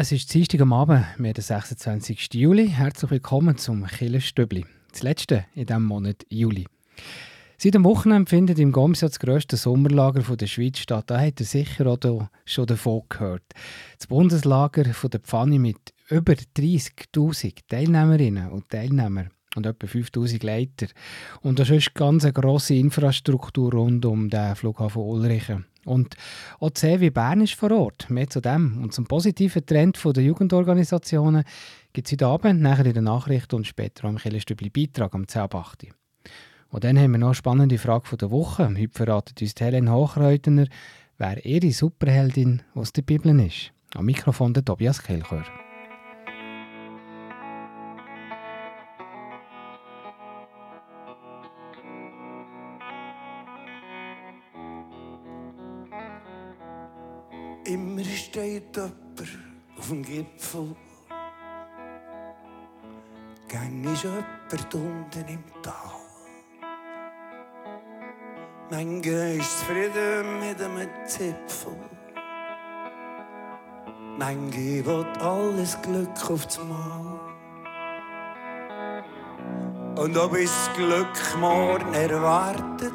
Es ist Dienstag am Abend, mehr der 26. Juli. Herzlich willkommen zum Kirchenstübli, das letzte in diesem Monat Juli. Seit dem Wochenende findet im Goms das grösste Sommerlager der Schweiz statt. Da habt ihr sicher auch schon davon gehört. Das Bundeslager der Pfadi mit über 30'000 Teilnehmerinnen und Teilnehmern und etwa 5'000 Leiter. Und das ist ganz eine grosse Infrastruktur rund um den Flughafen Ulrichen. Und auch Cevi Bern ist vor Ort. Mehr zu dem und zum positiven Trend der Jugendorganisationen gibt es heute Abend, nachher in den Nachrichten und später am Kirchenstübli-Beitrag am 10.08. Und dann haben wir noch eine spannende Frage der Woche. Heute verratet uns Helene Hochreutener, wer ihre Superheldin aus der Bibel ist. Am Mikrofon der Tobias Kelchör. Immer steht jemand auf dem Gipfel, gäng ist jemand unten im Tal. Manchmal ist zufrieden mit einem Zipfel, manchmal will alles Glück auf das Mal. Und ob ich das Glück morgen erwartet,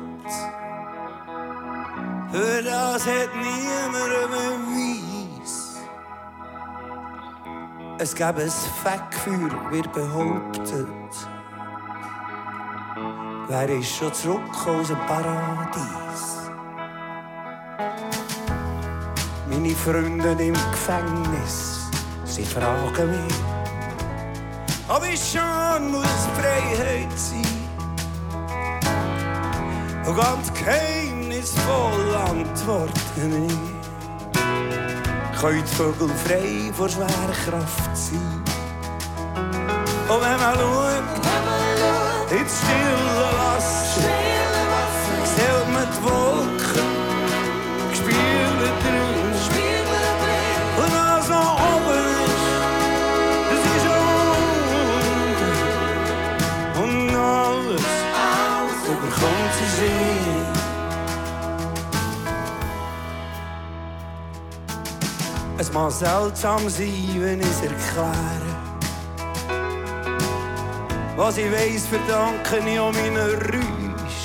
für das hat niemand einen Beweis. Es gäbe ein Feckfeuer, wird behauptet. Wer ist schon zurück aus dem Paradies? Meine Freunde im Gefängnis, sie fragen mich, ob ich schon muss Freiheit sein. Und ganz kein voll Antworten ich. Können die Vögel frei vor Schwerkraft sein? Und wenn man schaut, in die stille Wasser, sieht man die Wolken, gespiegelt drin. Und was noch oben ist, das ist unten. Und alles überkommt sie sich. Es mag seltsam sein, wenn ich es erkläre. Was ich weiss, verdanke ich an meinen Räusch.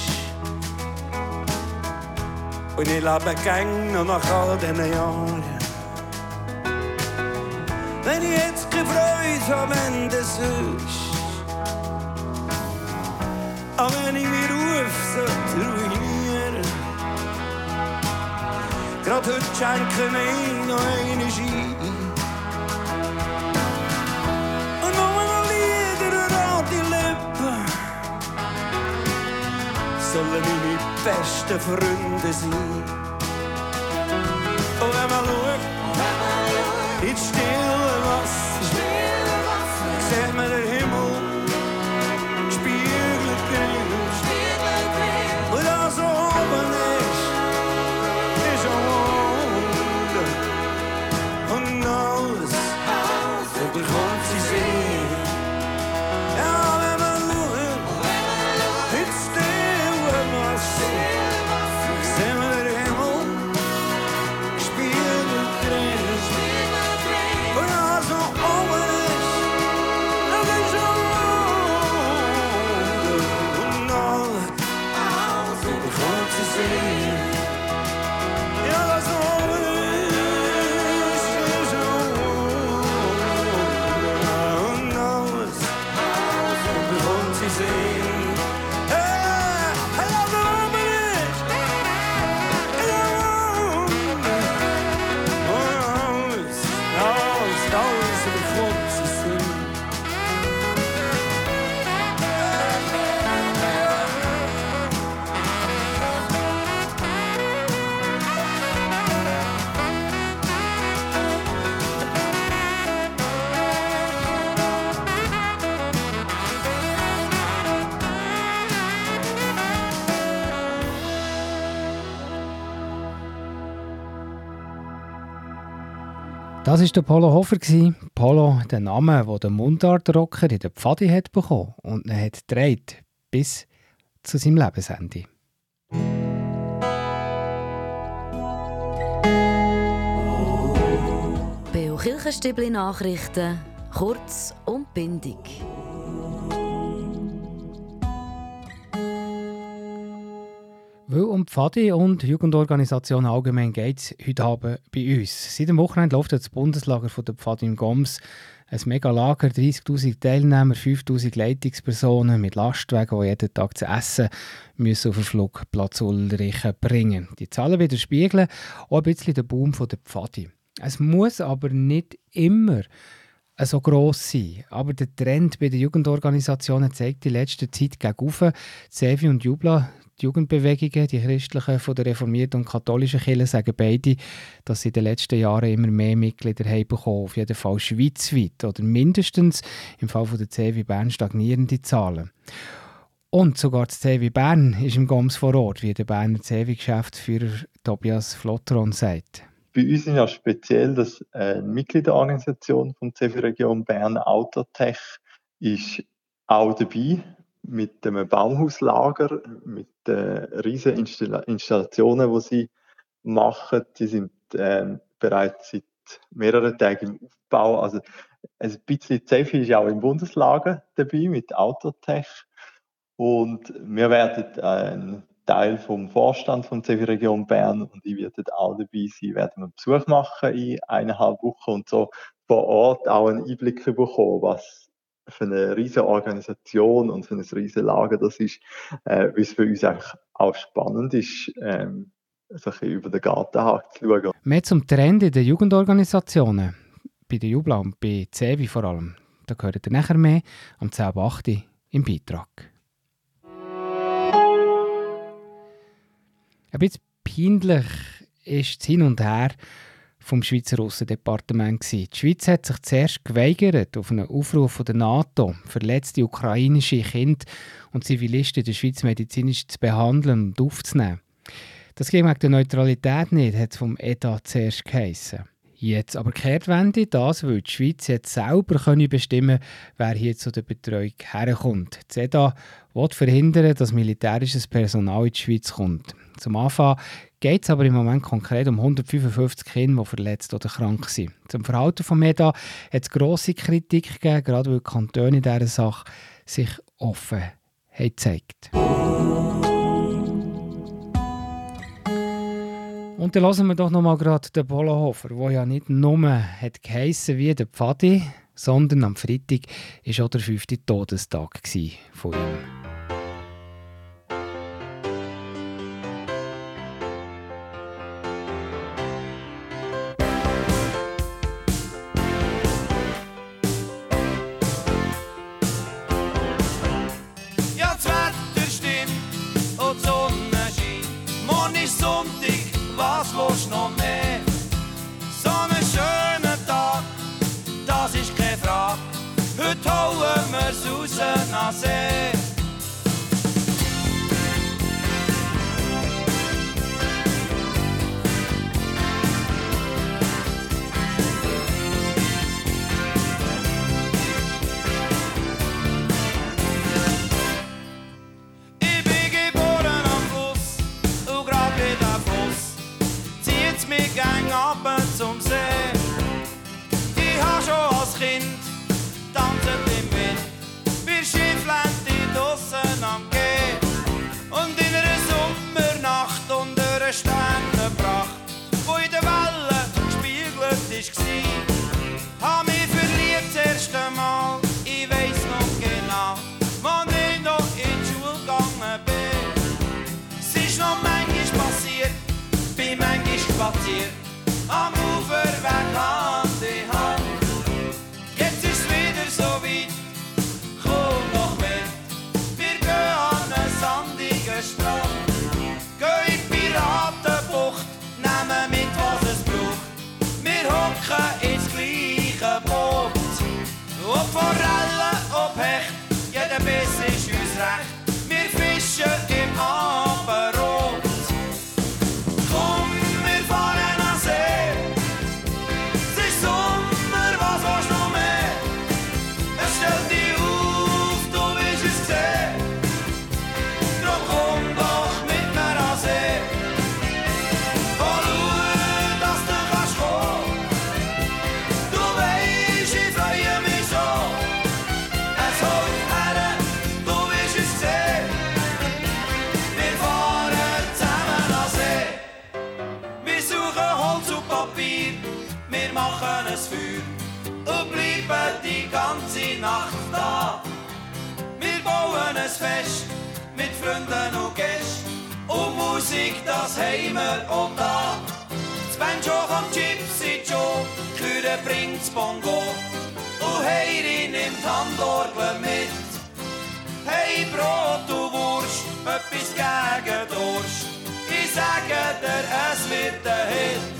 Und ich lebe gäng noch nach all diesen Jahren. Wenn ich jetzt gefreut habe, wenn das ist. Aber wenn ich mich rufe, sollte ruinieren. Grad heute schenken wir noch Energie. Und nur noch Lieder und alte Lippen sollen meine besten Freunde sein. Und wenn man schaut in die stille Wasser, sieht man den Himmel gespiegelt drin. Und da so oben ist, der kommt sie sehen. Ja, wenn man schaut, in die stille Wasser, sehen wir den Himmel gespiegelt drin. Und was noch oben ist, das ist unten. Und alles, der kommt sie sehen. Ja, was noch oben ist. Das war der Polo Hofer. Polo, der Name, den der Mundartrocker in der Pfadi hat bekommen und ihn hat gedreht bis zu seinem Lebensende. Beo Kirche Kirchenstübli Nachrichten, kurz und bündig. Weil um Pfadi und Jugendorganisation allgemein geht es heute Abend bei uns. Seit dem Wochenende läuft das Bundeslager von der Pfadi in Goms. Ein Megalager, 30'000 Teilnehmer, 5'000 Leitungspersonen mit Lastwagen, die jeden Tag zu essen müssen auf den Flugplatz Ulrichen bringen. Die Zahlen widerspiegeln auch ein bisschen den Boom der Pfadi. Es muss aber nicht immer so gross sein. Aber der Trend bei den Jugendorganisationen zeigt die letzte Zeit gegen oben. Cevi und Jubla, die Jugendbewegungen, die christlichen von der reformierten und katholischen Kirche, sagen beide, dass sie in den letzten Jahren immer mehr Mitglieder bekommen. Auf jeden Fall schweizweit oder mindestens im Fall von der Cevi Bern stagnierende Zahlen. Und sogar das Cevi Bern ist im Goms vor Ort, wie der Berner Cevi-Geschäftsführer Tobias Flotron sagt. Bei uns ist ja speziell, dass eine Mitgliederorganisation von Cevi Region Bern, AutoTech, ist auch dabei mit dem Baumhauslager, mit den riesen Installationen, die sie machen. Die sind bereits seit mehreren Tagen im Aufbau. Also ein bisschen Cevi ist auch im Bundeslager dabei mit AutoTech. Und wir werden ein Teil vom Vorstand von Cevi Region Bern und ich werde auch dabei sein, werden einen Besuch machen in 1,5 Wochen und so vor Ort auch einen Einblick bekommen, was für eine riesige Organisation und für ein riesiges Lager das ist, weil es für uns auch spannend ist, so ein bisschen über den Gartenhaken zu schauen. Mehr zum Trend in den Jugendorganisationen, bei der Jubla und bei Cevi vor allem, da gehört ihr nachher mehr am 10.08 Uhr im Beitrag. Ein bisschen peinlich ist das Hin und Her vom Schweizer Aussendepartement. Die Schweiz hat sich zuerst geweigert, auf einen Aufruf der NATO verletzte ukrainische Kinder und Zivilisten in der Schweiz medizinisch zu behandeln und aufzunehmen. Das ging wegen der Neutralität nicht, hat es vom EDA zuerst geheissen. Jetzt aber Kehrtwende, das weil die Schweiz jetzt selber bestimmen können, wer hier zu der Betreuung herkommt. Das EDA will verhindern, dass militärisches Personal in die Schweiz kommt. Zum Anfang geht es aber im Moment konkret um 155 Kinder, die verletzt oder krank sind. Zum Verhalten von EDA hat es grosse Kritik gegeben, gerade weil die Kantone in dieser Sache sich offen haben gezeigt. Und dann hören wir doch noch mal gerade den Polo Hofer, der ja nicht nur hat geheissen wie der Pfadi, sondern am Freitag war auch der 5. Todestag von ihm. Ja, das Wetter stimmt und die Sonne scheint. Morgen ist Sonntag. Was willst du noch mehr? So einen schönen Tag, das ist keine Frage. Heute holen wir's raus nach See. Zum See. Ich hab schon als Kind tanzet im Wind. Wir Schiffländchen draussen am Geh. Und in einer Sommernacht unter einer Sternenpracht, wo in den Wellen gespiegelt ist, hab mich verliebt das erste Mal. Ich weiss noch genau, wann ich noch in die Schule gegangen bin. Es ist noch manchmal passiert, bin manchmal spaziert. Am Ufer weg Hand in Hand. Jetzt ist wieder so weit, komm doch mit. Wir gehen an einen sandigen Strand. Geh in die Piratenbucht, nehmen mit, was es braucht. Wir hocken ins gleiche Boot. Ob Forelle, ob Hecht, jeder Biss ist uns recht. Wir fischen im Abendrot. Komm, wir fahren an See. Feuer und bleiben die ganze Nacht da. Wir bauen ein Fest mit Freunden und Gästen und Musik, das haben wir auch da. Das Banjo kommt Gypsy Joe, die Küre bringt's Bongo und Heiri nimmt Handorgeln mit. Hey, Brot und Wurst, etwas gegen Durst, ich sage dir, es wird ein Hit.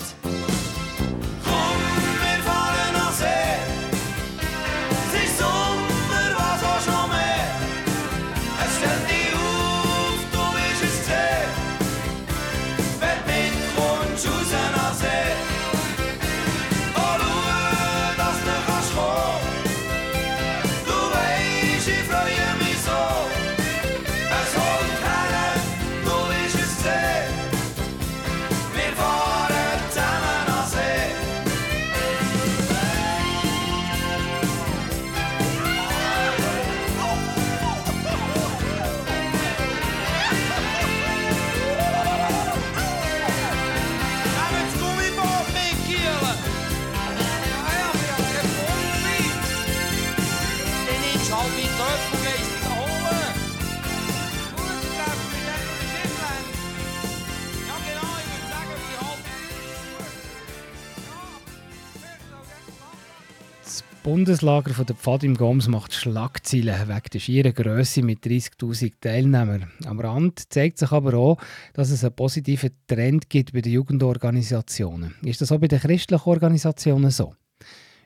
Das Bundeslager von der Pfadi im Goms macht Schlagzeilen wegen der schieren Grösse mit 30'000 Teilnehmern. Am Rand zeigt sich aber auch, dass es einen positiven Trend gibt bei den Jugendorganisationen. Ist das auch bei den christlichen Organisationen so?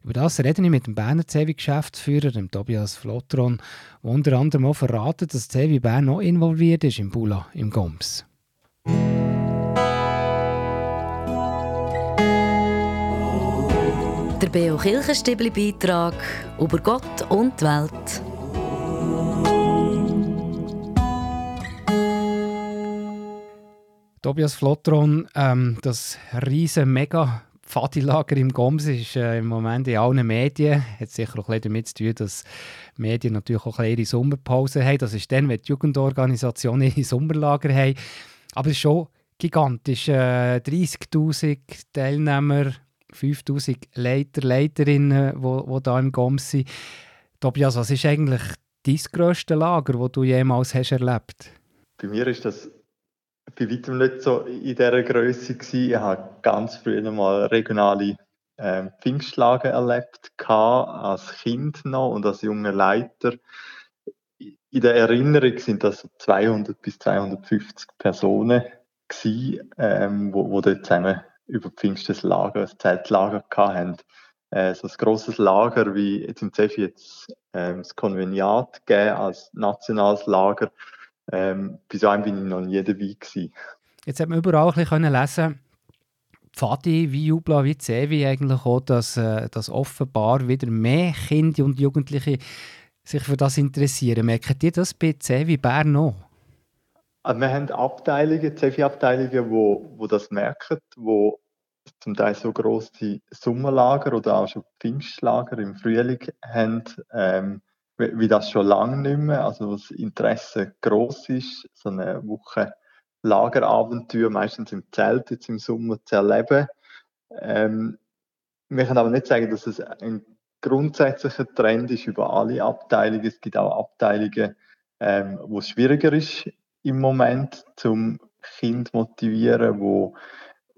Über das rede ich mit dem Berner Cevi-Geschäftsführer, dem Tobias Flotron, der unter anderem auch verratet, dass Cevi Bern auch involviert ist im Pula im Goms. Der Beo Kirchenstibli-Beitrag über Gott und die Welt. Tobias Flotron, das riesige Mega-Pfadilager im Goms ist im Moment in allen Medien. Hat sicher auch ein bisschen damit zu tun, dass die Medien natürlich auch ihre Sommerpause haben. Das ist dann, wenn die Jugendorganisationen ihre Sommerlager haben. Aber es ist schon gigantisch. 30'000 Teilnehmer, 5'000 Leiter, Leiterinnen, die hier im Goms sind. Tobias, was ist eigentlich dein grösstes Lager, das du jemals hast erlebt? Bei mir war das bei weitem nicht so in dieser Grösse. Ich habe ganz früh mal regionale Pfingstlager erlebt, als Kind noch und als junger Leiter. In der Erinnerung sind das 200 bis 250 Personen, die dort zusammen über Pfingsteslager, ein Zeltlager hatten. So ein grosses Lager, wie jetzt im Cevi jetzt das Konveniat gegeben, als nationales Lager. Bis dahin bin ich noch nie dabei gewesen. Jetzt hat man überall ein bisschen lesen, Pfadi, wie Jubla, wie Cevi eigentlich auch, dass offenbar wieder mehr Kinder und Jugendliche sich für das interessieren. Merkt ihr das bei Cevi Bern noch? Also wir haben Abteilungen, Cevi-Abteilungen, die das merken, die zum Teil so grosse Sommerlager oder auch schon Pfingstlager im Frühling haben, wie das schon lange nicht mehr. Also wo das Interesse gross ist, so eine Woche Lagerabenteuer, meistens im Zelt, jetzt im Sommer zu erleben. Wir können aber nicht sagen, dass es ein grundsätzlicher Trend ist über alle Abteilungen. Es gibt auch Abteilungen, wo es schwieriger ist, im Moment zum Kind motivieren, wo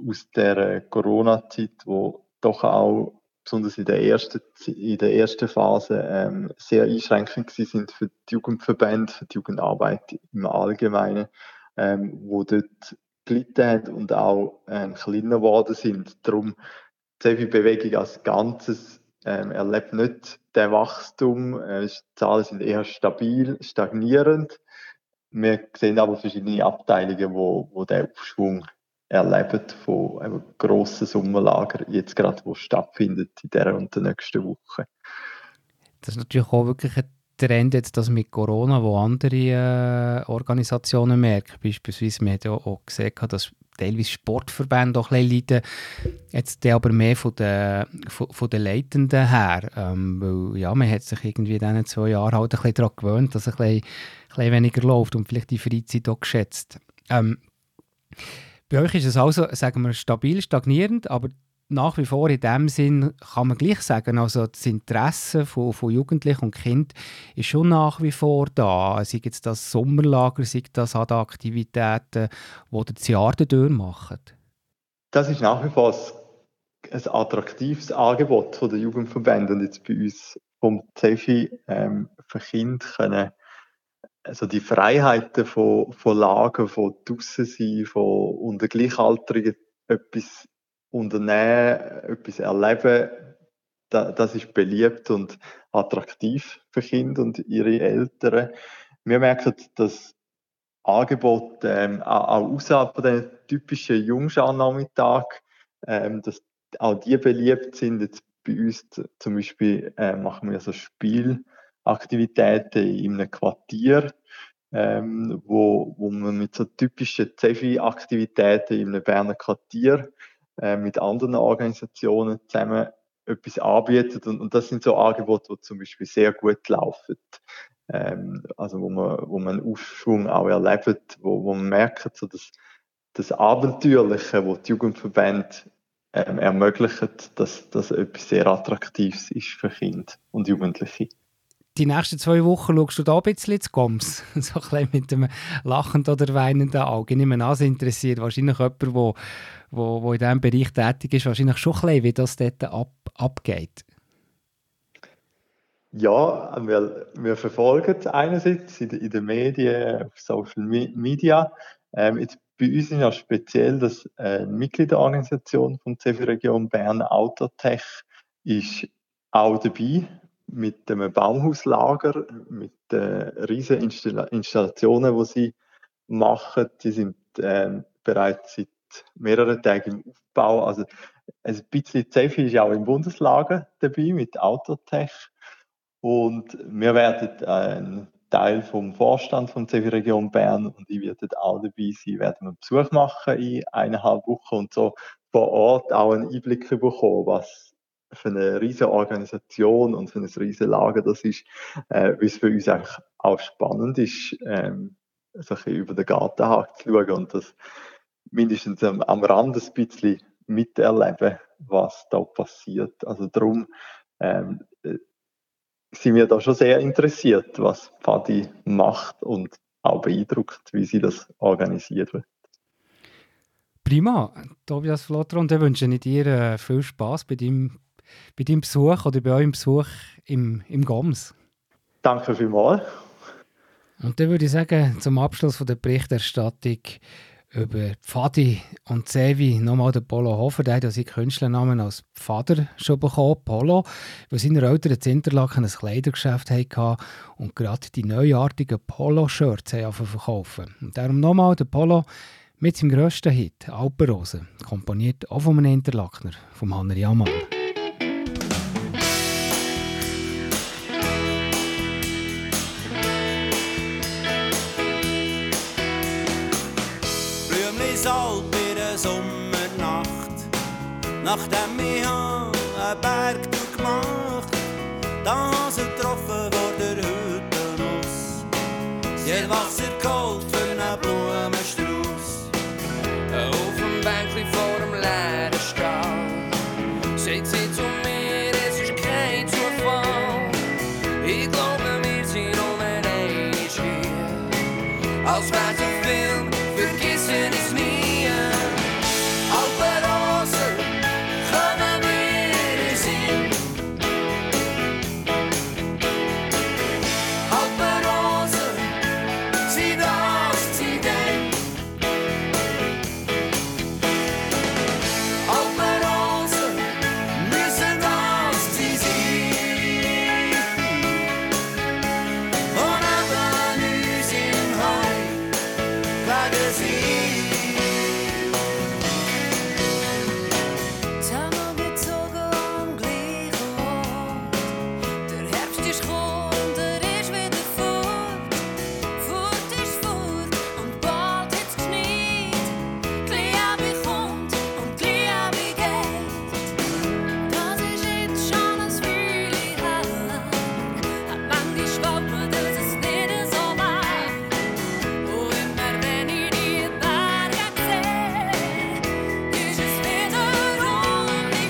aus der Corona-Zeit, wo doch auch besonders in der ersten Phase sehr einschränkend waren sind für die Jugendverbände, für die Jugendarbeit im Allgemeinen, wo dort gelitten hat und auch kleiner geworden sind. Darum die Cevi-Bewegung als Ganzes erlebt nicht den Wachstum. Die Zahlen sind eher stabil, stagnierend. Wir sehen aber verschiedene Abteilungen, die diesen Aufschwung erleben von einem grossen Sommerlager, jetzt gerade, wo stattfindet in dieser und der nächsten Woche. Das ist natürlich auch wirklich ein Trend, jetzt das mit Corona, wo andere Organisationen merken. Beispielsweise, wir haben ja auch gesehen, dass teilweise Sportverbände auch ein bisschen leiden. Jetzt aber mehr von den Leitenden her. Weil, ja, man hat sich irgendwie in diesen 2 Jahren halt ein bisschen daran gewöhnt, dass ein bisschen weniger läuft und vielleicht die Freizeit auch geschätzt. Bei euch ist es also, sagen wir, stabil, stagnierend, aber nach wie vor in dem Sinn kann man gleich sagen, also das Interesse von Jugendlichen und Kindern ist schon nach wie vor da. Sei jetzt das Sommerlager, sei das an den Aktivitäten, die das Jahr durchmachen. Das ist nach wie vor ein attraktives Angebot von der Jugendverbände und jetzt bei uns vom Cevi für Kinder können. Also die Freiheiten von Lagen, von draussen sein, von unter Gleichaltrigen etwas unternehmen, etwas erleben, das ist beliebt und attraktiv für Kinder und ihre Eltern. Wir merken, dass Angebot auch außerhalb von den typischen Jungscharnachmittag, dass auch die beliebt sind. Jetzt bei uns zum Beispiel machen wir so Spielaktivitäten in einem Quartier, wo man mit so typischen Cevi-Aktivitäten in einem Berner Quartier mit anderen Organisationen zusammen etwas anbietet. Und das sind so Angebote, die zum Beispiel sehr gut laufen. Also wo man einen Aufschwung auch erlebt, wo man merkt, so dass das Abenteuerliche, das die Jugendverbände ermöglichen, dass das etwas sehr Attraktives ist für Kinder und Jugendliche. Die nächsten 2 Wochen schaust du da ein bisschen zu Goms. So ein bisschen mit einem lachenden oder weinenden Auge. Ich nehme an, es interessiert wahrscheinlich jemanden, der in diesem Bereich tätig ist, wahrscheinlich schon ein bisschen, wie das dort abgeht. Ja, wir verfolgen es einerseits in den Medien, auf Social Media. Jetzt bei uns ist ja speziell, dass eine Mitgliederorganisation von Cevi Region Bern, AutoTech, ist auch dabei mit einem Baumhauslager, mit riesen Installationen, die sie machen. Die sind bereits seit mehreren Tagen im Aufbau. Also ein bisschen Cevi ist auch im Bundeslager dabei mit AutoTech. Und wir werden ein Teil vom Vorstand von Cevi Region Bern und ich werde auch dabei sein, werden einen Besuch machen in 1,5 Wochen und so vor Ort auch einen Einblick bekommen, was für eine riesige Organisation und für ein riesiges Lager das ist, weil es für uns eigentlich auch spannend ist, so ein bisschen über den Gartenhaken zu schauen und das mindestens am Rand ein bisschen miterleben, was da passiert. Also darum sind wir da schon sehr interessiert, was Pfadi macht und auch beeindruckt, wie sie das organisiert wird. Prima, Tobias Flotron, dann wünsche ich dir viel Spass bei deinem Besuch oder bei eurem Besuch im Goms. Danke vielmals. Und dann würde ich sagen, zum Abschluss von der Berichterstattung über Pfadi und Cevi nochmal der Polo Hofer, der hat ja seinen Künstlernamen als Pfader schon bekommen, Polo, weil seine Eltern in Interlaken ein Kleidergeschäft hatten und gerade die neuartigen Polo-Shirts verkaufen. Und darum nochmal der Polo mit seinem grössten Hit, Alpenrose, komponiert auch von einem Interlakner, von Hannery Amal. Blümlisalp in der Sommernacht, nachdem ich einen Berg durchgemacht habe, da habe ich sie getroffen, wo der Hüttennuss ihr Wasser geholt für einen Blumenstrauß. Auf dem Bänkli vor dem leeren Stall sagt sie zu mir, es ist kein Zufall. Ich glaube, wir sind noch einmal hier. Als wär's ein Film, vergessen es nie. Alpenrose, kommen wir in Sinn. Alpenrose, sie das, sie denn. Alpenrose, müssen das sie sein. Und haben uns im Heim lagen sie. Zusammengezogen am gleichen Ort. Der Herbst ist gekommen und ist wieder fort. Fort ist fort und bald hat's geschneit. Gleich kommt und gleich geht. Das ist jetzt schon ein Frühling her. Hat manchmal schwappen, dass es nicht so war. Und immer wenn ich die Berge sehe, ist es wieder um mich.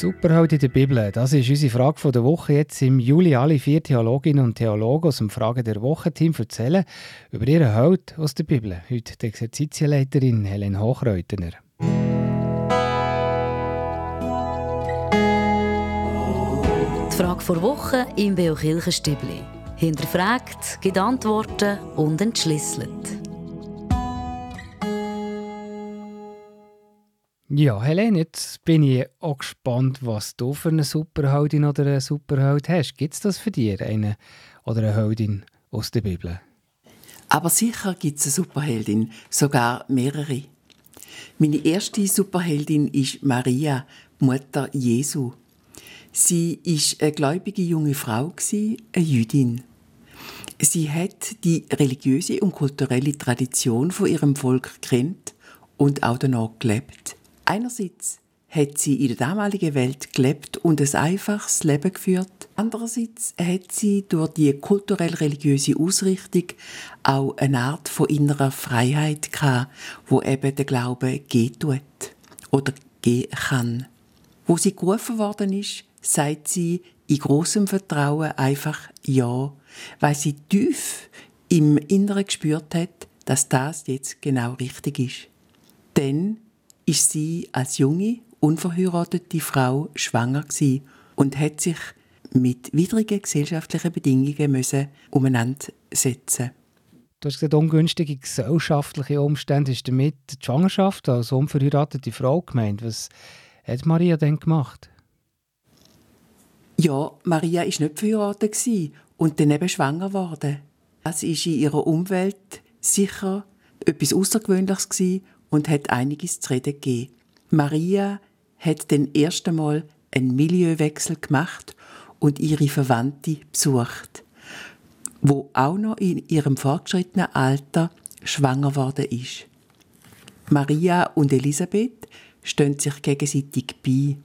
Superheld in der Bibel, das ist unsere Frage der Woche. Jetzt im Juli alle 4 Theologinnen und Theologen aus dem Frage der Woche-Team erzählen über ihren Held aus der Bibel. Heute die Exerzitienleiterin Helene Hochreutener. Die Frage der Woche im Beo-Kirchenstübli. Hinterfragt, gibt Antworten und entschlüsselt. Ja, Helene, jetzt bin ich auch gespannt, was du für eine Superheldin oder einen Superheld hast. Gibt es das für dich, eine oder eine Heldin aus der Bibel? Aber sicher gibt es eine Superheldin, sogar mehrere. Meine erste Superheldin ist Maria, die Mutter Jesu. Sie war eine gläubige junge Frau, eine Jüdin. Sie hat die religiöse und kulturelle Tradition von ihrem Volk gekannt und auch danach gelebt. Einerseits hat sie in der damaligen Welt gelebt und ein einfaches Leben geführt. Andererseits hat sie durch die kulturell-religiöse Ausrichtung auch eine Art von innerer Freiheit gehabt, wo eben der Glaube gehen tut oder gehen kann. Wo sie gerufen worden ist, sagt sie in grossem Vertrauen einfach Ja, weil sie tief im Inneren gespürt hat, dass das jetzt genau richtig ist. Denn ist sie als junge, unverheiratete Frau schwanger gewesen und hat sich mit widrigen gesellschaftlichen Bedingungen umeinander setzen. Du hast gesagt, ungünstige gesellschaftliche Umstände, ist damit die Schwangerschaft als unverheiratete Frau gemeint. Was hat Maria denn gemacht? Ja, Maria war nicht verheiratet und dann eben schwanger geworden. Das war in ihrer Umwelt sicher etwas Außergewöhnliches gewesen und hat einiges zu reden gegeben. Maria hat den ersten Mal einen Milieuwechsel gemacht und ihre Verwandte besucht, wo auch noch in ihrem fortgeschrittenen Alter schwanger worden ist. Maria und Elisabeth stehen sich gegenseitig bei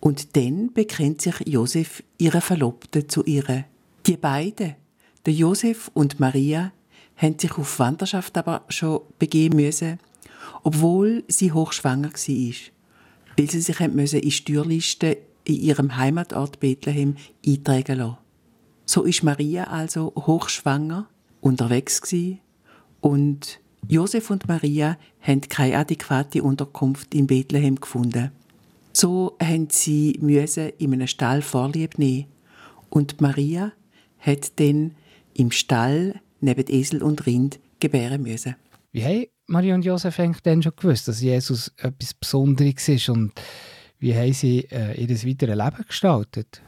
und dann bekennt sich Josef, ihre Verlobte, zu ihr. Die beiden, der Josef und Maria, haben sich auf Wanderschaft aber schon begeben müssen, obwohl sie hochschwanger war, weil sie sich in Steuerlisten in ihrem Heimatort Bethlehem eintragen lassen. So war Maria also hochschwanger unterwegs und Josef und Maria haben keine adäquate Unterkunft in Bethlehem gefunden. So mussten sie in einem Stall Vorlieb nehmen und Maria hat dann im Stall neben Esel und Rind gebären müssen. Wie haben Maria und Josef dann schon gewusst, dass Jesus etwas Besonderes ist, und wie haben sie ihr weiteres Leben gestaltet?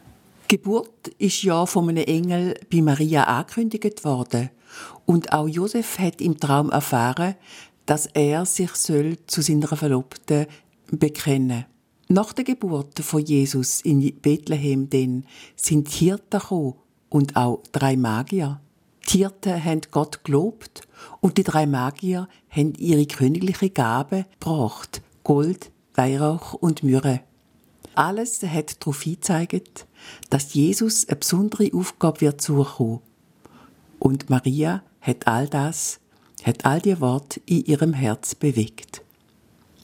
Die Geburt ist ja von einem Engel bei Maria angekündigt worden und auch Josef hat im Traum erfahren, dass er sich zu seiner Verlobten bekennen soll. Nach der Geburt von Jesus in Bethlehem sind Hirten gekommen und auch 3 Magier. Die Hirten haben Gott gelobt und die 3 Magier haben ihre königliche Gaben gebracht: Gold, Weihrauch und Myrrhe. Alles hat darauf hingezeigt, dass Jesus eine besondere Aufgabe wird zukommen. Und Maria hat all die Worte in ihrem Herz bewegt.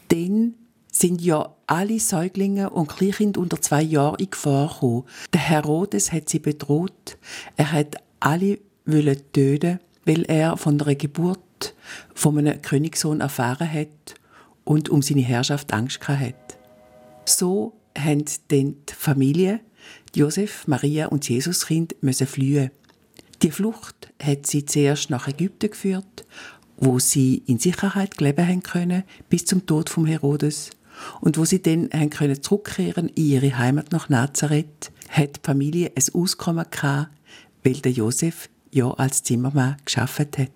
Dann sind ja alle Säuglinge und Kleinkinder unter 2 Jahren in Gefahr gekommen. Der Herodes hat sie bedroht. Er hat alle wollte töten, weil er von der Geburt von einem Königssohn erfahren hat und um seine Herrschaft Angst hatte. So haben dann die Familie, Josef, Maria und Jesuskind, fliehen. Die Flucht hat sie zuerst nach Ägypten geführt, wo sie in Sicherheit leben können bis zum Tod von Herodes und wo sie dann können zurückkehren in ihre Heimat nach Nazareth, hat die Familie ein Auskommen gehabt, weil der Josef ja als Zimmermann gearbeitet hat.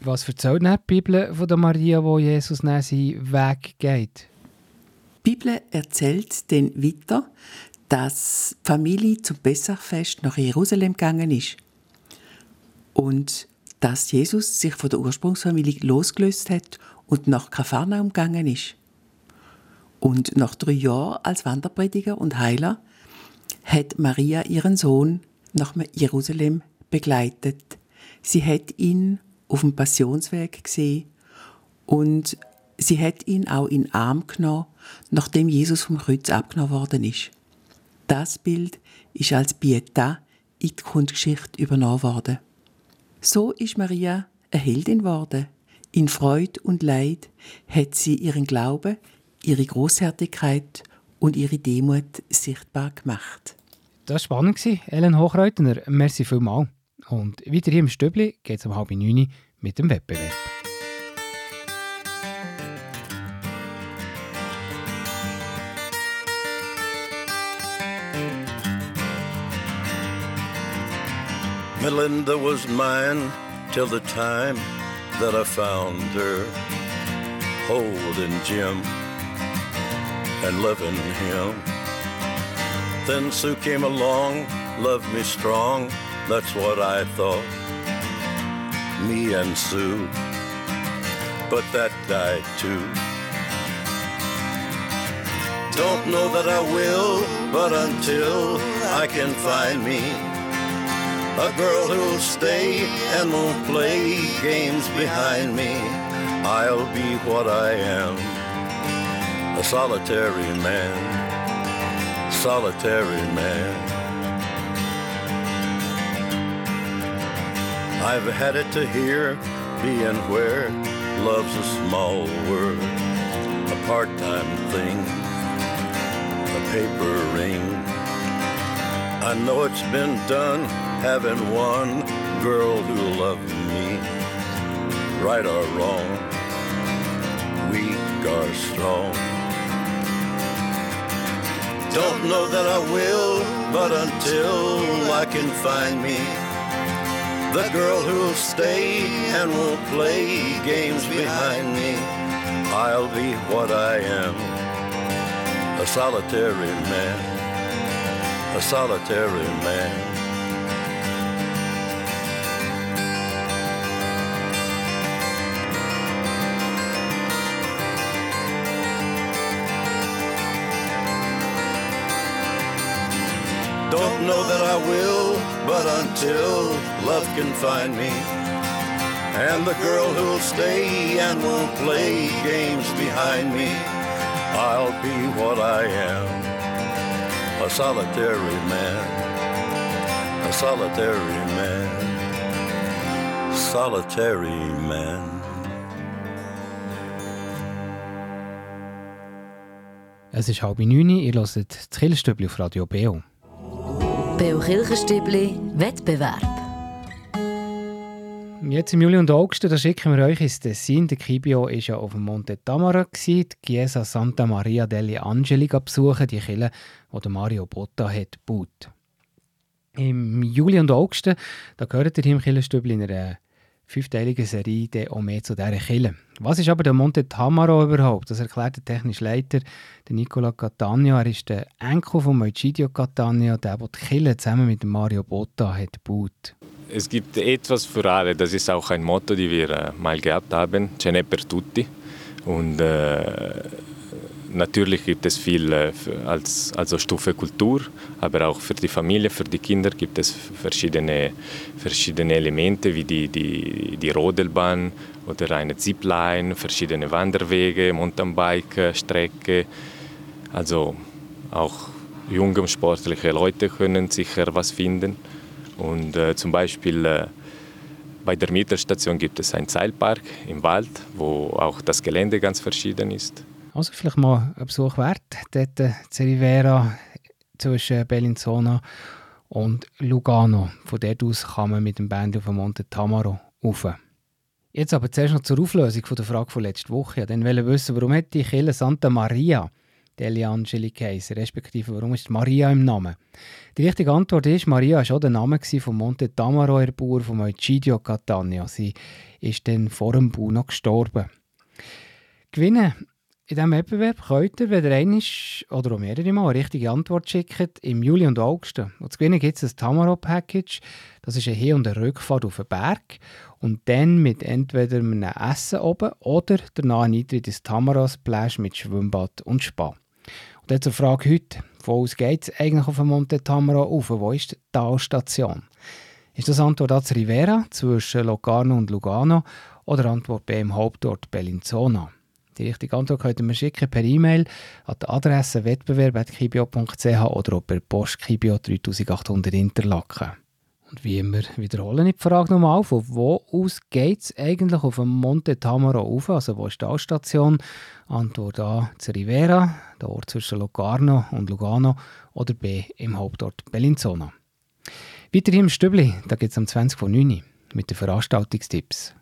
Was erzählt die Bibel von der Maria, wo Jesus nach seinem Weg geht? Die Bibel erzählt dann weiter, dass die Familie zum Pessachfest nach Jerusalem gegangen ist und dass Jesus sich von der Ursprungsfamilie losgelöst hat und nach Kafarnaum gegangen ist. Und nach 3 Jahren als Wanderprediger und Heiler hat Maria ihren Sohn nach Jerusalem begleitet. Sie hat ihn auf dem Passionsweg gesehen und sie hat ihn auch in den Arm genommen, nachdem Jesus vom Kreuz abgenommen worden ist. Das Bild ist als Pietà in die Kunstgeschichte übernommen worden. So ist Maria eine Heldin geworden. In Freude und Leid hat sie ihren Glauben, ihre Großherzigkeit und ihre Demut sichtbar gemacht. Das war spannend, Helene Hochreutener. Merci vielmals. Und weiter hier im Stöbli geht es um 8:30 mit dem Wettbewerb. Melinda was mine till the time that I found her, holding Jim and loving him. Then Sue came along, loved me strong, that's what I thought, me and Sue, but that died too. Don't know that I will, but until I can find me a girl who'll stay and won't play games behind me, I'll be what I am, a solitary man. I've had it to hear, being where love's a small word, a part-time thing, a paper ring. I know it's been done, having one girl who loved me, right or wrong, weak or strong. Don't know that I will, but until I can find me the girl who'll stay and will play games behind me, I'll be what I am, a solitary man. Don't know that I will, but until love can find me and the girl who'll stay and won't play games behind me, I'll be what I am, a solitary man, solitary man. Es ist 8:30, ihr hört das Kirchenstöbli auf Radio Beo. Beo Kirchenstübli Wettbewerb. Jetzt im Juli und August, da schicken wir euch ins Tessin. Der Kibio war ja auf dem Monte Tamaro, die Chiesa Santa Maria degli Angeli besuchen, die Kirche, die Mario Botta gebaut hat. Im Juli und August, da gehört ihr hier im Kirchenstübli in einer 5-teiligen Serie auch mehr zu dieser Kirche. Was ist aber der Monte Tamaro überhaupt? Das erklärt der technische Leiter, der Nicola Gattania. Er ist der Enkel von Egidio Cattaneo, der die Kirche zusammen mit Mario Botta hat gebaut. Es gibt etwas für alle. Das ist auch ein Motto, das wir mal gehabt haben. «Ce n'è per tutti». Und natürlich gibt es viel als Stufe Kultur, aber auch für die Familie, für die Kinder gibt es verschiedene Elemente wie die Rodelbahn oder eine Zipline, verschiedene Wanderwege, Mountainbike-Strecke. Also auch junge sportliche Leute können sicher was finden. Und zum Beispiel bei der Mittelstation gibt es einen Seilpark im Wald, wo auch das Gelände ganz verschieden ist. Also vielleicht mal einen Besuch wert, dort Zerivera zwischen Bellinzona und Lugano. Von dort aus kann man mit dem Band auf den Monte Tamaro rauf. Jetzt aber zuerst noch zur Auflösung der Frage von letzter Woche. Dann wollen wir wissen, warum hat die Kirche Santa Maria degli Angeli geheißen, respektive warum ist Maria im Namen? Die richtige Antwort ist, Maria war auch der Name von Monte Tamaro, der Bauer von Egidio Cattaneo. Sie ist dann vor dem Bau noch gestorben. Gewinnen in diesem Wettbewerb könnt ihr, wenn ihr einmal oder mehrere Mal eine richtige Antwort schickt, im Juli und August. Und zu gewinnen gibt es ein Tamaro-Package, das ist ein Hin- und ein Rückfahrt auf den Berg und dann mit entweder einem Essen oben oder danach ein Eintritt ins Tamaro-Splash mit Schwimmbad und Spa. Und jetzt zur Frage heute, von uns geht es eigentlich auf den Monte Tamaro auf, wo ist die Talstation? Ist das Antwort A Zerivera zwischen Locarno und Lugano oder Antwort B im Hauptort Bellinzona? Die richtige Antwort könnt ihr mir schicken per E-Mail an die Adresse wettbewerb@kibio.ch oder per Post Kibio 3800 Interlaken. Und wie immer wiederholen ich die Frage nochmal, von wo aus geht es eigentlich auf dem Monte Tamaro auf, also wo ist die Station? Antwort A, Zerivera, der Ort zwischen Locarno und Lugano, oder B, im Hauptort Bellinzona. Weiter hier im Stübli, da geht es um 20.09 Uhr mit den Veranstaltungstipps.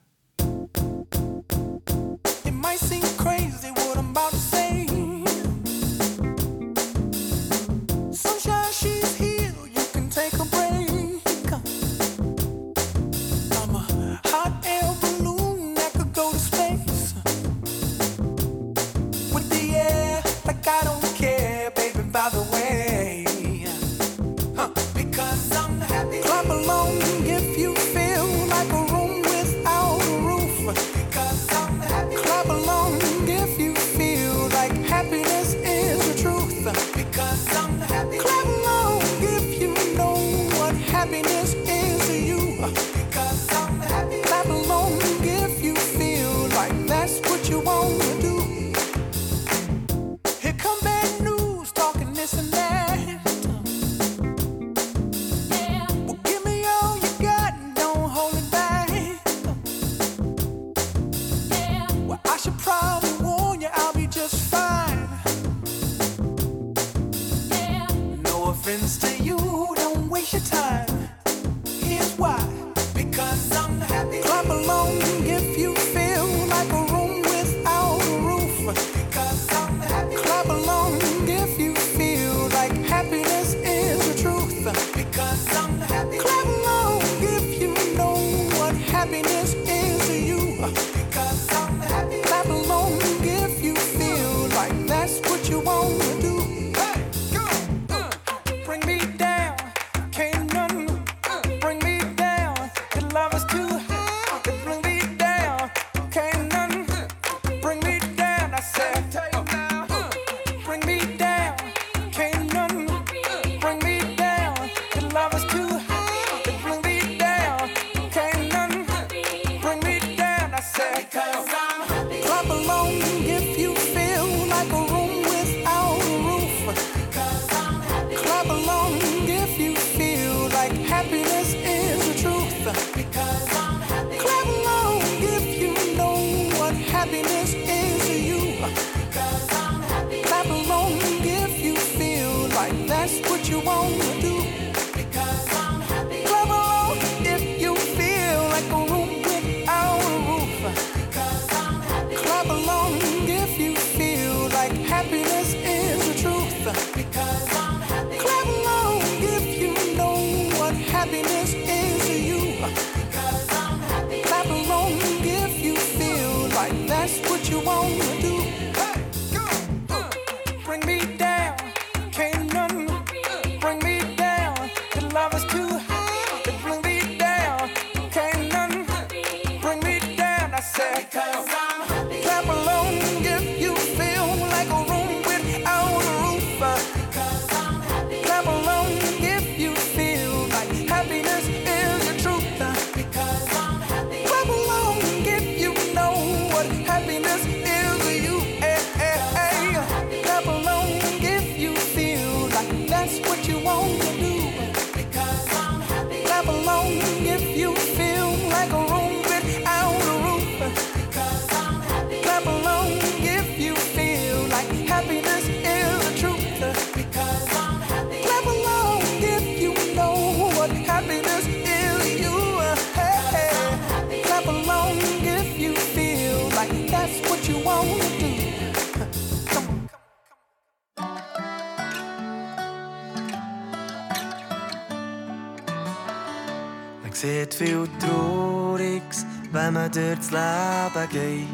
passiert viel Trauriges, wenn man durchs Leben geht.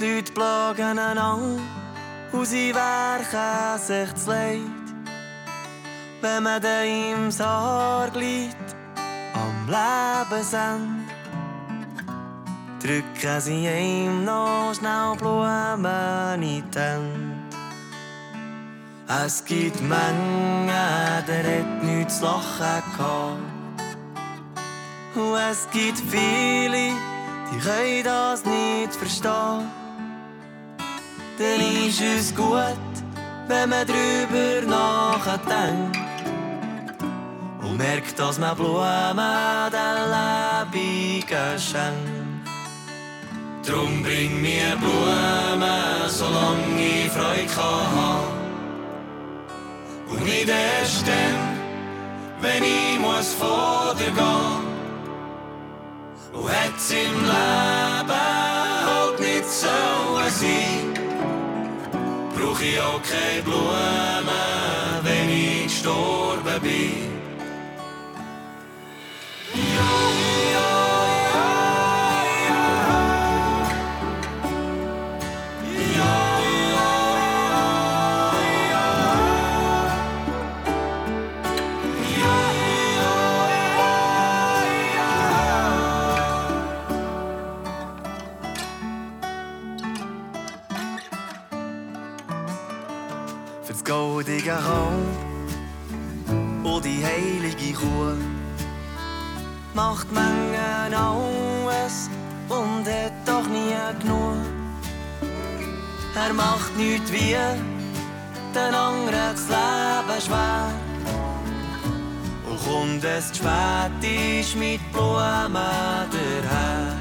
Die Leute plagen einander und sie werken sich zu Leid. Wenn man dann im Haar gleitet, am Lebensende, drücken sie ihm noch schnell Blumen in die Hände. Es gibt Mengen, der hat nichts zu lachen gehabt. Und es gibt viele, die können das nicht verstehen. Dann ist es gut, wenn man drüber nachdenkt und merkt, dass man Blumen den Lebenden schenkt. Drum bring mir Blumen, solange ich Freude kann. Und nicht erst dann, wenn ich muss vor dir gehen. Und hat's im Leben halt nicht so sein, brauch ich auch keine Blumen, wenn ich gestorben bin. Goldige Kalb und die heilige Kuh macht Mengen alles und hat doch nie genug. Er macht nichts wie den anderen das Leben schwer und kommt es zu spät ist mit Blumen daher.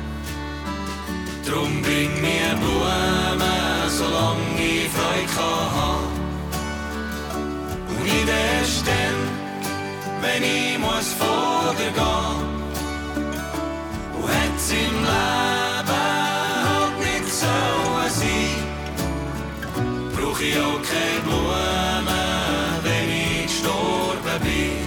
Drum bring mir Blumen, solange ich Freude kann. Nicht erst dann, wenn ich muss vor dir gehen. Und hat's im Leben halt nicht so sein, brauch ich auch keine Blumen, wenn ich gestorben bin.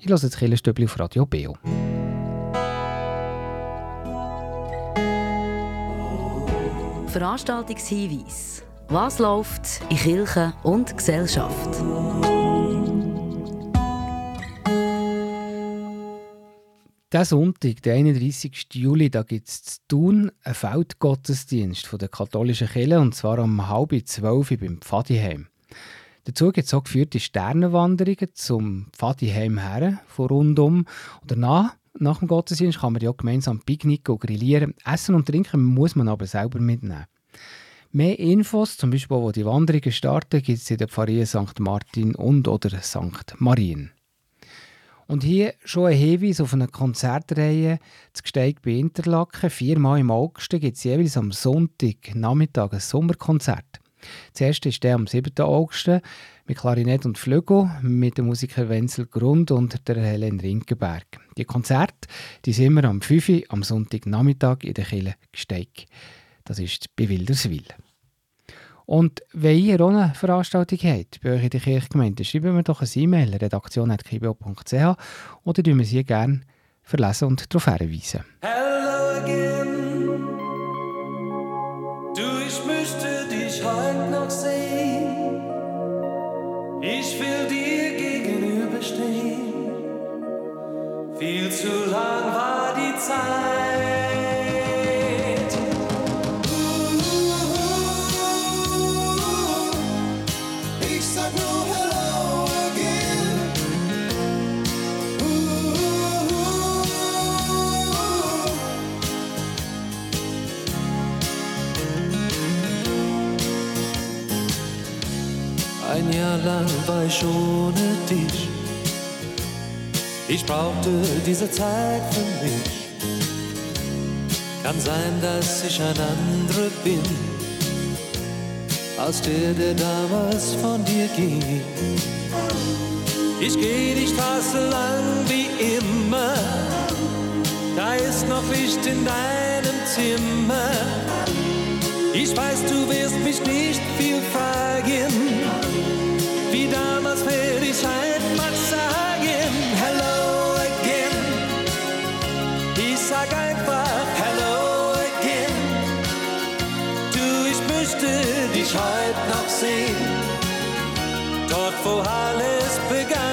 Ich höre jetzt Kirchenstöbli auf Radio Beo. Veranstaltungshinweis. Was läuft in Kirche und Gesellschaft? Diesen Sonntag, den 31. Juli, da gibt es in Thun einen Feldgottesdienst von der katholischen Kirche, und zwar um 11:30 beim Pfadiheim. Dazu gibt es auch geführte Sternenwanderungen zum Pfadiheim her, von rundum. Und danach, nach dem Gottesdienst, kann man ja gemeinsam picknicken und grillieren. Essen und Trinken muss man aber selber mitnehmen. Mehr Infos, zum Beispiel wo die Wanderungen starten, gibt es in der Pfarrei St. Martin und oder St. Marien. Und hier schon ein Hinweis auf eine Konzertreihe zu Gsteig bei Interlaken. 4-mal im August gibt es jeweils am Sonntagnachmittag ein Sommerkonzert. Zuerst ist der am 7. August mit Klarinett und Flügel, mit dem Musiker Wenzel Grund und der Helene Rinkenberg. Die Konzerte die sind immer am 5 Uhr am Sonntagnachmittag in der Kirche Gsteig. Das ist bei Wilderswil. Und wenn ihr auch eine Veranstaltung habt bei euch in der Kirchgemeinde, schreiben wir doch eine E-Mail redaktion@kibo.ch oder tun wir sie gerne verlesen und darauf hinweisen. Hello again. Du, ich müsste dich heute noch sehen. Ich will dir gegenüberstehen. Viel zu lang war die Zeit. Ich sag nur hello again. Ein Jahr lang war ich ohne dich. Ich brauchte diese Zeit für mich. Kann sein, dass ich ein anderer bin, als der damals von dir ging. Ich geh die Straße lang wie immer, da ist noch Licht in deinem Zimmer. Ich weiß, du wirst mich nicht viel fragen, wie damals will ich einfach sagen, hello again. Ich sag einfach hello again. Du, ich möchte dich heute noch sehen, dort wo alles begann.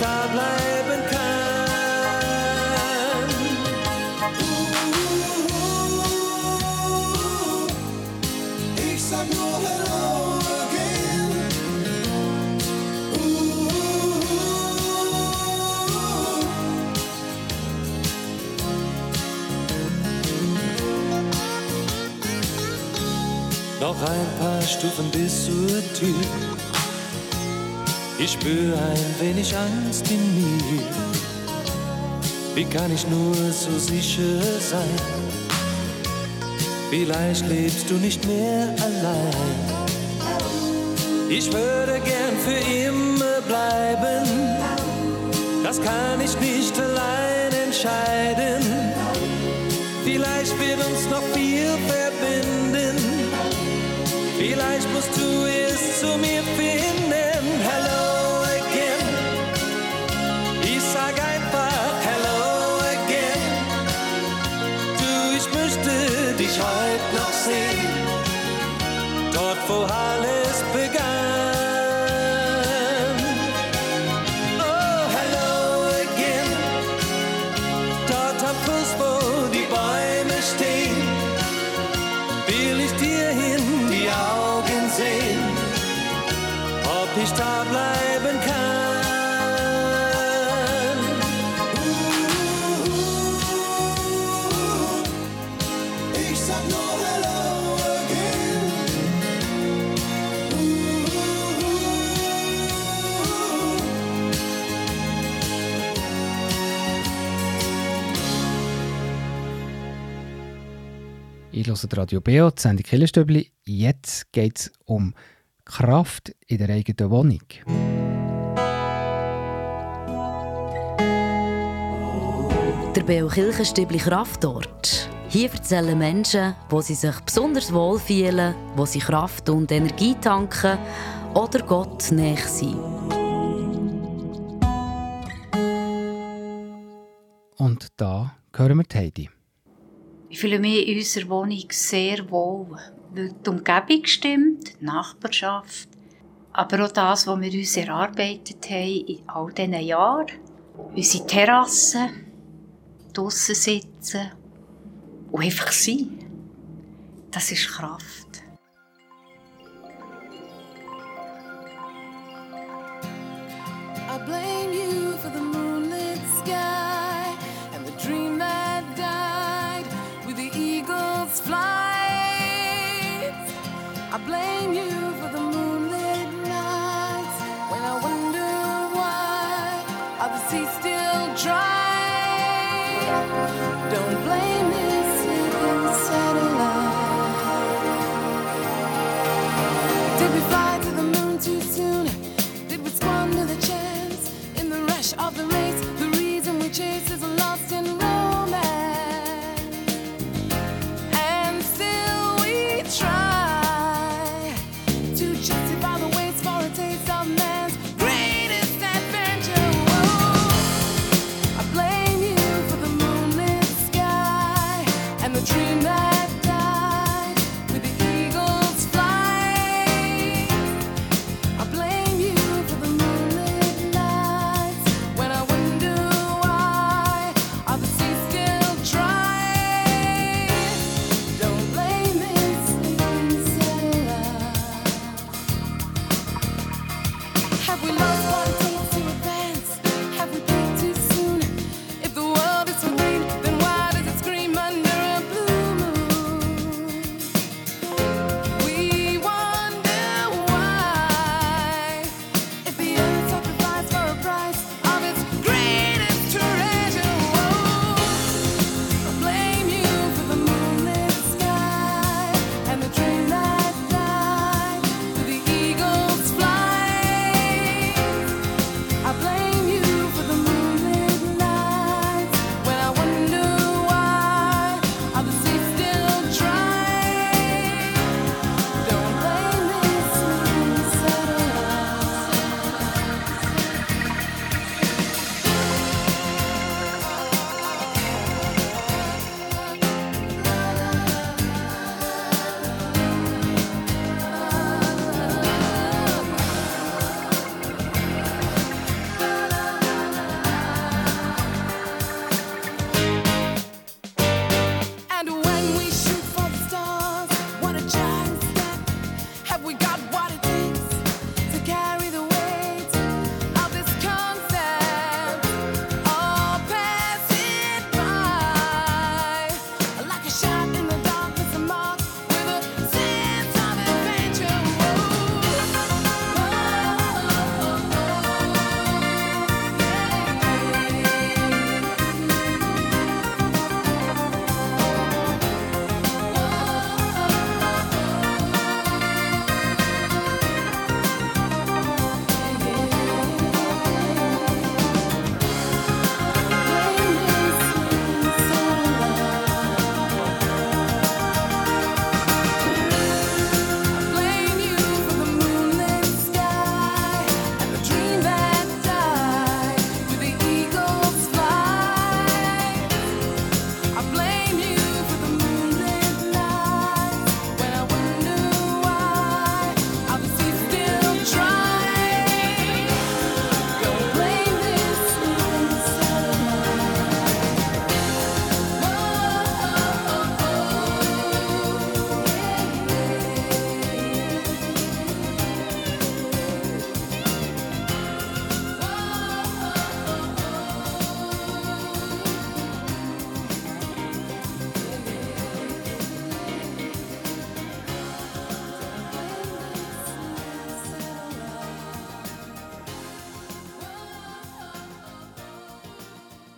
Da bleiben kann. Ich sag nur hello again. Noch ein paar Stufen bis zur Tür. Ich spür ein wenig Angst in mir. Wie kann ich nur so sicher sein? Vielleicht lebst du nicht mehr allein. Ich würde gern für immer bleiben. Das kann ich nicht allein entscheiden. Vielleicht wird uns noch viel verbinden. Vielleicht musst du es zu mir finden. Hello. Ich heute noch sehen, dort wo alles begann. Oh, hello again. Dort am Fluss, wo die Bäume stehen, will ich dir in die Augen sehen, ob ich da bleiben kann. Ich höre Radio BEO, die Sendung Killenstübli. Jetzt geht es um Kraft in der eigenen Wohnung. Der BEO Killenstübli Kraftort. Hier erzählen Menschen, wo sie sich besonders wohlfühlen, wo sie Kraft und Energie tanken oder Gott näher sind. Und da hören wir Heidi. Ich fühle mich in unserer Wohnung sehr wohl, weil die Umgebung stimmt, die Nachbarschaft, aber auch das, was wir uns erarbeitet haben in all diesen Jahren. Unsere Terrasse, draussen sitzen und einfach sein, das ist Kraft. I blame you for the moonlit sky. I blame you for the moonlit nights when I wonder why are the seas still dry. Don't blame this sleeping satellite. Did we fly to the moon too soon? Did we squander the chance in the rush of the race? The reason we chase is lost in romance, and still we try. Dream that died with the eagles fly.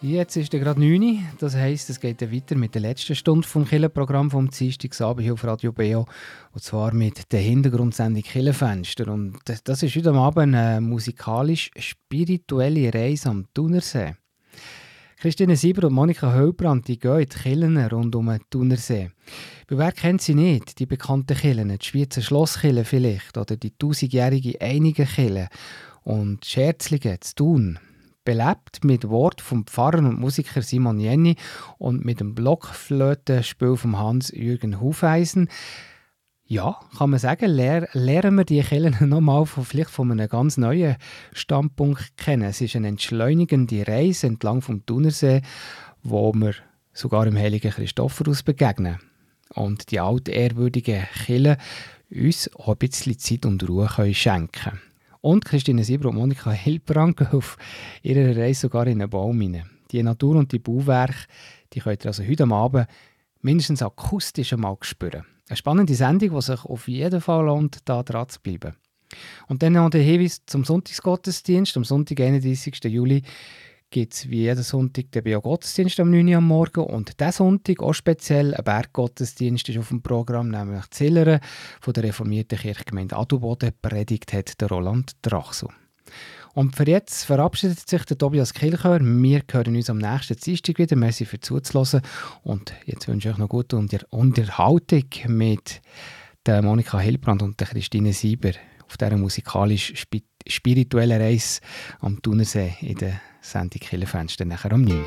Jetzt ist gerade 9 Uhr, das heisst, es geht weiter mit der letzten Stunde vom Kirchenprogramm vom Dienstagsabend hier auf Radio BEO. Und zwar mit der Hintergrundsendung Kirchenfenster. Und das ist heute Abend eine musikalisch-spirituelle Reise am Thunersee. Christine Sieber und Monika Hölbrand, die gehen in die Kirchen rund um den Thunersee. Aber wer kennt sie nicht, die bekannten Kirchen, die Schweizer Schlosskirche vielleicht oder die 1000-jährige Einigenkirche und Scherzlingen zu Thun. Belebt mit Wort vom Pfarrer und Musiker Simon Jenny und mit dem Blockflötenspiel von Hans-Jürgen Hufeisen. Ja, kann man sagen, lernen wir die Kirchen nochmal vielleicht von einem ganz neuen Standpunkt kennen. Es ist eine entschleunigende Reise entlang vom Thunersee, wo wir sogar im heiligen Christophorus begegnen. Und die altehrwürdigen Kirchen uns auch ein bisschen Zeit und Ruhe können schenken. Und Christine Sieber und Monika Hölbrand gehen auf ihrer Reise sogar in einen Baum hinein. Die Natur und die Bauwerke, die könnt ihr also heute Abend mindestens akustisch einmal spüren. Eine spannende Sendung, die sich auf jeden Fall lohnt, da dran zu bleiben. Und dann noch der Hinweis zum Sonntagsgottesdienst. Am Sonntag, 31. Juli, gibt es wie jeden Sonntag den BEO-Gottesdienst um 9 Uhr am Morgen. Und diesen Sonntag auch speziell ein Berggottesdienst ist auf dem Programm, nämlich Zillere von der reformierten Kirchgemeinde Adelboden. Predigt hat der Roland Drachsel. Und für jetzt verabschiedet sich der Tobias Kilchör. Wir hören uns am nächsten Dienstag wieder. Merci für zuzuhören. Und jetzt wünsche ich euch noch gute Unterhaltung mit der Monika Hölbrand und der Christine Sieber auf dieser musikalisch-spirituellen Reise am Thunersee in der Sendung Kirchenfenster nachher um 9 Uhr.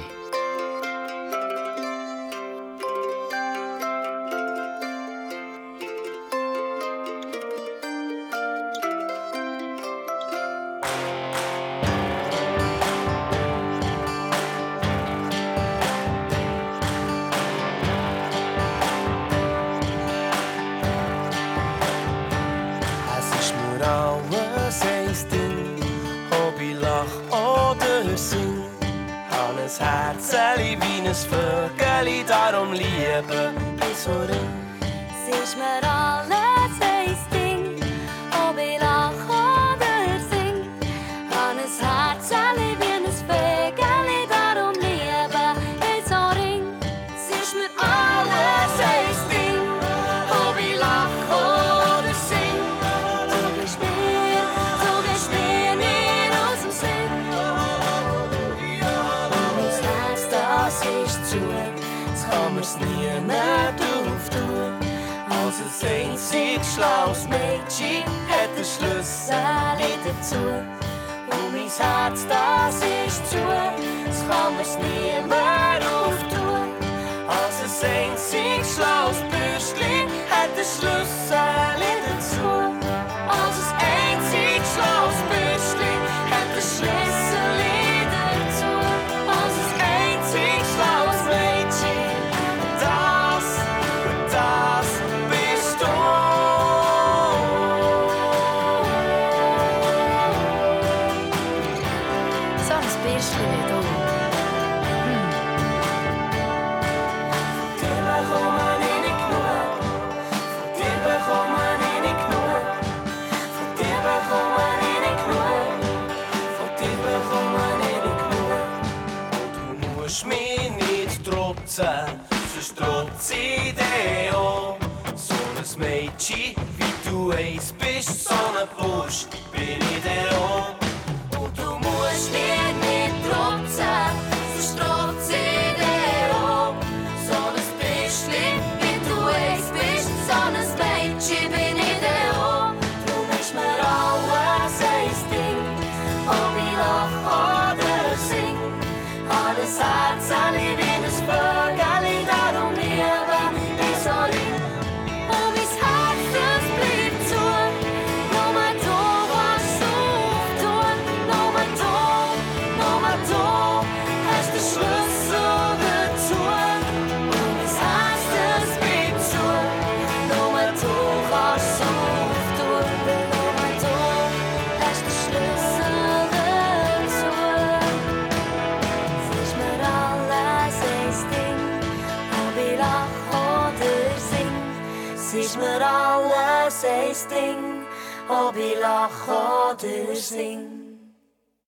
Ob ich lach oder sing.